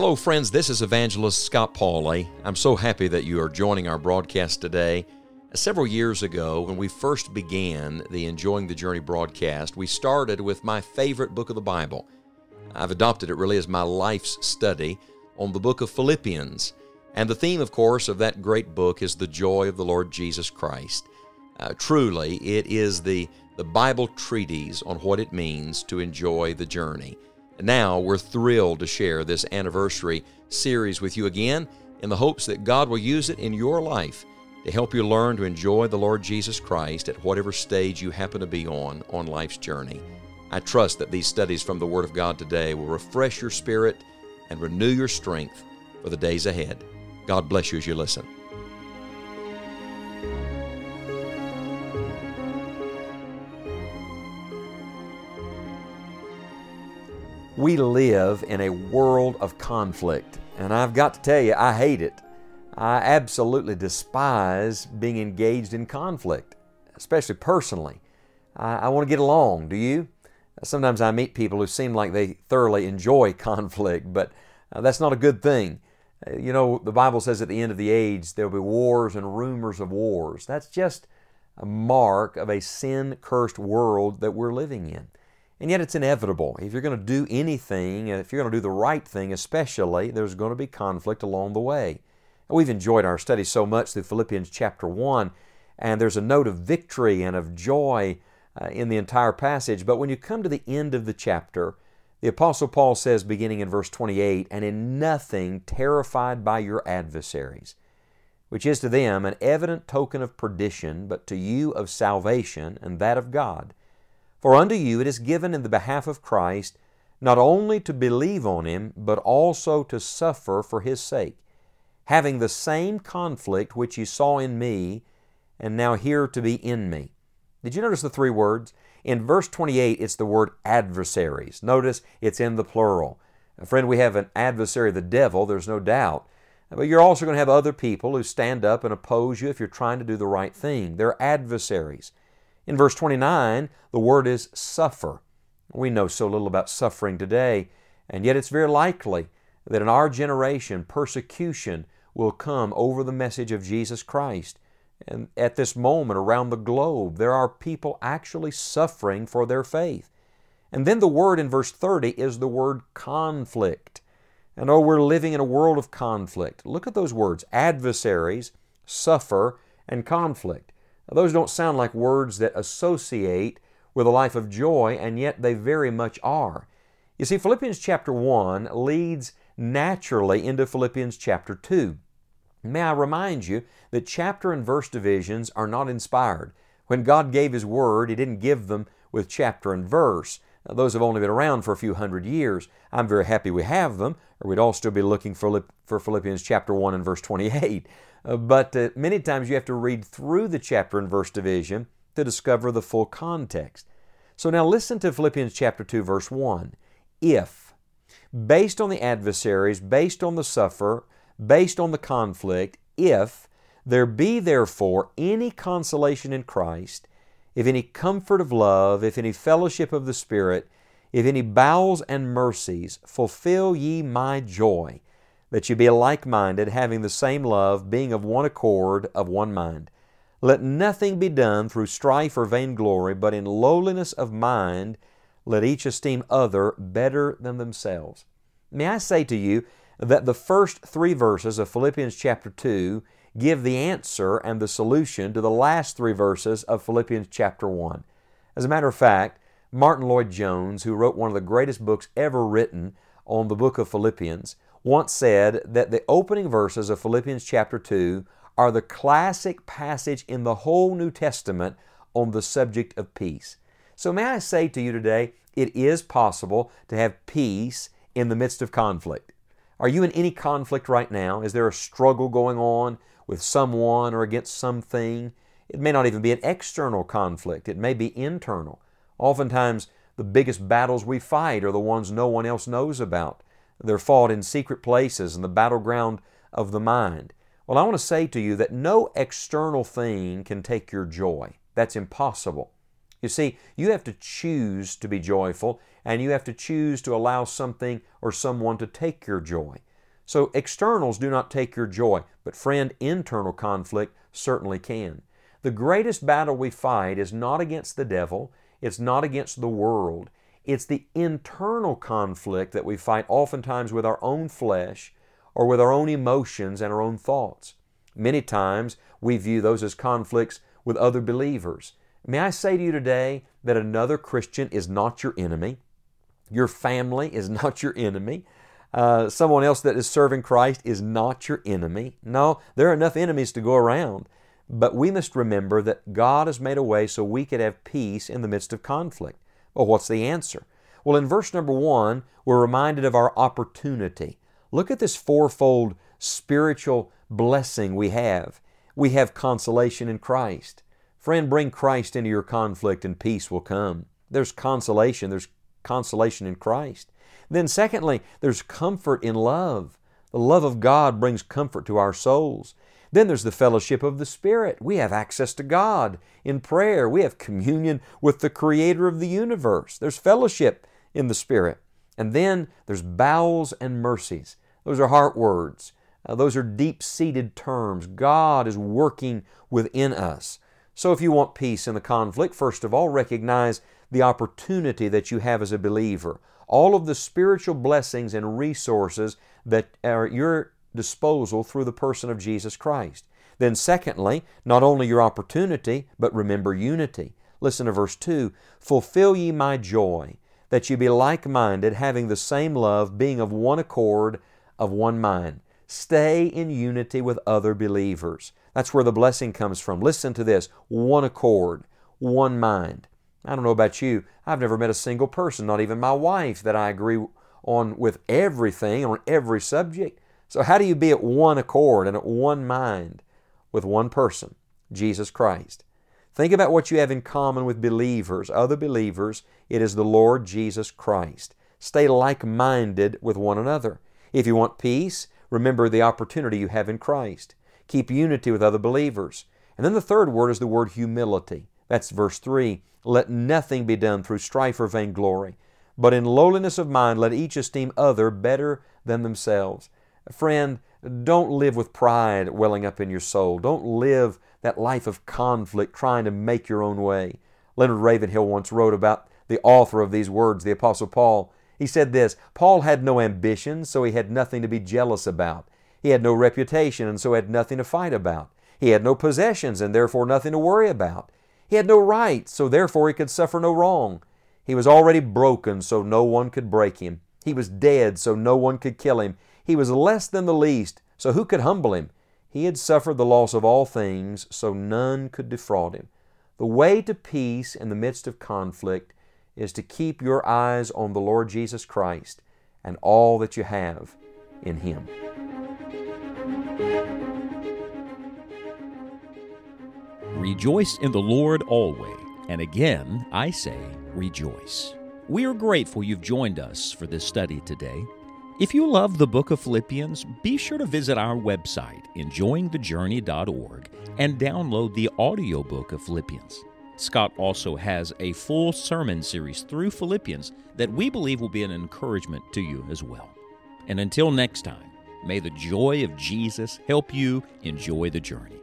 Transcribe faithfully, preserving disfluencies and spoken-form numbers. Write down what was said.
Hello, friends. This is Evangelist Scott Pauley. I'm so happy that you are joining our broadcast today. Several years ago, when we first began the Enjoying the Journey broadcast, we started with my favorite book of the Bible. I've adopted it really as my life's study on the book of Philippians. And the theme, of course, of that great book is the joy of the Lord Jesus Christ. Uh, truly, it is the, the Bible treatise on what it means to enjoy the journey. And now we're thrilled to share this anniversary series with you again in the hopes that God will use it in your life to help you learn to enjoy the Lord Jesus Christ at whatever stage you happen to be on on life's journey. I trust that these studies from the Word of God today will refresh your spirit and renew your strength for the days ahead. God bless you as you listen. We live in a world of conflict, and I've got to tell you, I hate it. I absolutely despise being engaged in conflict, especially personally. I, I want to get along, do you? Sometimes I meet people who seem like they thoroughly enjoy conflict, but uh, that's not a good thing. Uh, you know, the Bible says at the end of the age, there'll be wars and rumors of wars. That's just a mark of a sin-cursed world that we're living in. And yet it's inevitable. If you're going to do anything, if you're going to do the right thing especially, there's going to be conflict along the way. We've enjoyed our study so much through Philippians chapter one, and there's a note of victory and of joy uh, in the entire passage. But when you come to the end of the chapter, the Apostle Paul says, beginning in verse twenty-eight, "And in nothing terrified by your adversaries, which is to them an evident token of perdition, but to you of salvation, and that of God. For unto you it is given in the behalf of Christ, not only to believe on Him, but also to suffer for His sake, having the same conflict which you saw in me, and now here to be in me." Did you notice the three words? In verse twenty-eight, it's the word adversaries. Notice it's in the plural. Friend, we have an adversary, the devil, there's no doubt. But you're also going to have other people who stand up and oppose you if you're trying to do the right thing. They're adversaries. In verse twenty-nine, the word is suffer. We know so little about suffering today, and yet it's very likely that in our generation, persecution will come over the message of Jesus Christ. And at this moment around the globe, there are people actually suffering for their faith. And then the word in verse thirty is the word conflict. And oh, we're living in a world of conflict. Look at those words, adversaries, suffer, and conflict. Now, those don't sound like words that associate with a life of joy, and yet they very much are. You see, Philippians chapter one leads naturally into Philippians chapter two. May I remind you that chapter and verse divisions are not inspired. When God gave His Word, He didn't give them with chapter and verse. Now, those have only been around for a few hundred years. I'm very happy we have them, or we'd all still be looking for, for Philippians chapter one and verse twenty-eight. Uh, but uh, many times you have to read through the chapter and verse division to discover the full context. So now listen to Philippians chapter two, verse one. If, based on the adversaries, based on the suffer, based on the conflict, if there be therefore any consolation in Christ, if any comfort of love, if any fellowship of the Spirit, if any bowels and mercies, fulfill ye my joy, that ye be like-minded, having the same love, being of one accord, of one mind. Let nothing be done through strife or vainglory, but in lowliness of mind, let each esteem other better than themselves. May I say to you that the first three verses of Philippians chapter two give the answer and the solution to the last three verses of Philippians chapter one. As a matter of fact, Martin Lloyd-Jones, who wrote one of the greatest books ever written on the book of Philippians, once said that the opening verses of Philippians chapter two are the classic passage in the whole New Testament on the subject of peace. So may I say to you today, it is possible to have peace in the midst of conflict. Are you in any conflict right now? Is there a struggle going on with someone or against something? It may not even be an external conflict. It may be internal. Oftentimes, the biggest battles we fight are the ones no one else knows about. They're fought in secret places in the battleground of the mind. Well, I want to say to you that no external thing can take your joy. That's impossible. You see, you have to choose to be joyful, and you have to choose to allow something or someone to take your joy. So externals do not take your joy, but friend, internal conflict certainly can. The greatest battle we fight is not against the devil, it's not against the world. It's the internal conflict that we fight oftentimes with our own flesh or with our own emotions and our own thoughts. Many times we view those as conflicts with other believers. May I say to you today that another Christian is not your enemy. Your family is not your enemy. Uh, someone else that is serving Christ is not your enemy. No, there are enough enemies to go around. But we must remember that God has made a way so we could have peace in the midst of conflict. Well, what's the answer? Well, in verse number one, we're reminded of our opportunity. Look at this fourfold spiritual blessing we have. We have consolation in Christ. Friend, bring Christ into your conflict and peace will come. There's consolation. There's consolation in Christ. Then secondly, there's comfort in love. The love of God brings comfort to our souls. Then there's the fellowship of the Spirit. We have access to God in prayer. We have communion with the Creator of the universe. There's fellowship in the Spirit. And then there's bowels and mercies. Those are heart words. Uh, those are deep-seated terms. God is working within us. So if you want peace in the conflict, first of all, recognize the opportunity that you have as a believer. All of the spiritual blessings and resources that are at your disposal through the person of Jesus Christ. Then secondly, not only your opportunity, but remember unity. Listen to verse two, "Fulfill ye my joy, that ye be like-minded, having the same love, being of one accord, of one mind." Stay in unity with other believers. That's where the blessing comes from. Listen to this, one accord, one mind. I don't know about you, I've never met a single person, not even my wife, that I agree on with everything, on every subject. So how do you be at one accord and at one mind with one person? Jesus Christ. Think about what you have in common with believers, other believers. It is the Lord Jesus Christ. Stay like-minded with one another. If you want peace, remember the opportunity you have in Christ. Keep unity with other believers. And then the third word is the word humility. That's verse three. Let nothing be done through strife or vainglory, but in lowliness of mind let each esteem other better than themselves. Friend, don't live with pride welling up in your soul. Don't live that life of conflict trying to make your own way. Leonard Ravenhill once wrote about the author of these words, the Apostle Paul. He said this, "Paul had no ambition, so he had nothing to be jealous about. He had no reputation, and so had nothing to fight about. He had no possessions, and therefore nothing to worry about. He had no rights, so therefore he could suffer no wrong. He was already broken, so no one could break him. He was dead, so no one could kill him. He was less than the least, so who could humble him? He had suffered the loss of all things, so none could defraud him." The way to peace in the midst of conflict is to keep your eyes on the Lord Jesus Christ and all that you have in Him. Rejoice in the Lord always, and again I say rejoice. We are grateful you've joined us for this study today. If you love the book of Philippians, be sure to visit our website, enjoying the journey dot org, and download the audiobook of Philippians. Scott also has a full sermon series through Philippians that we believe will be an encouragement to you as well. And until next time, may the joy of Jesus help you enjoy the journey.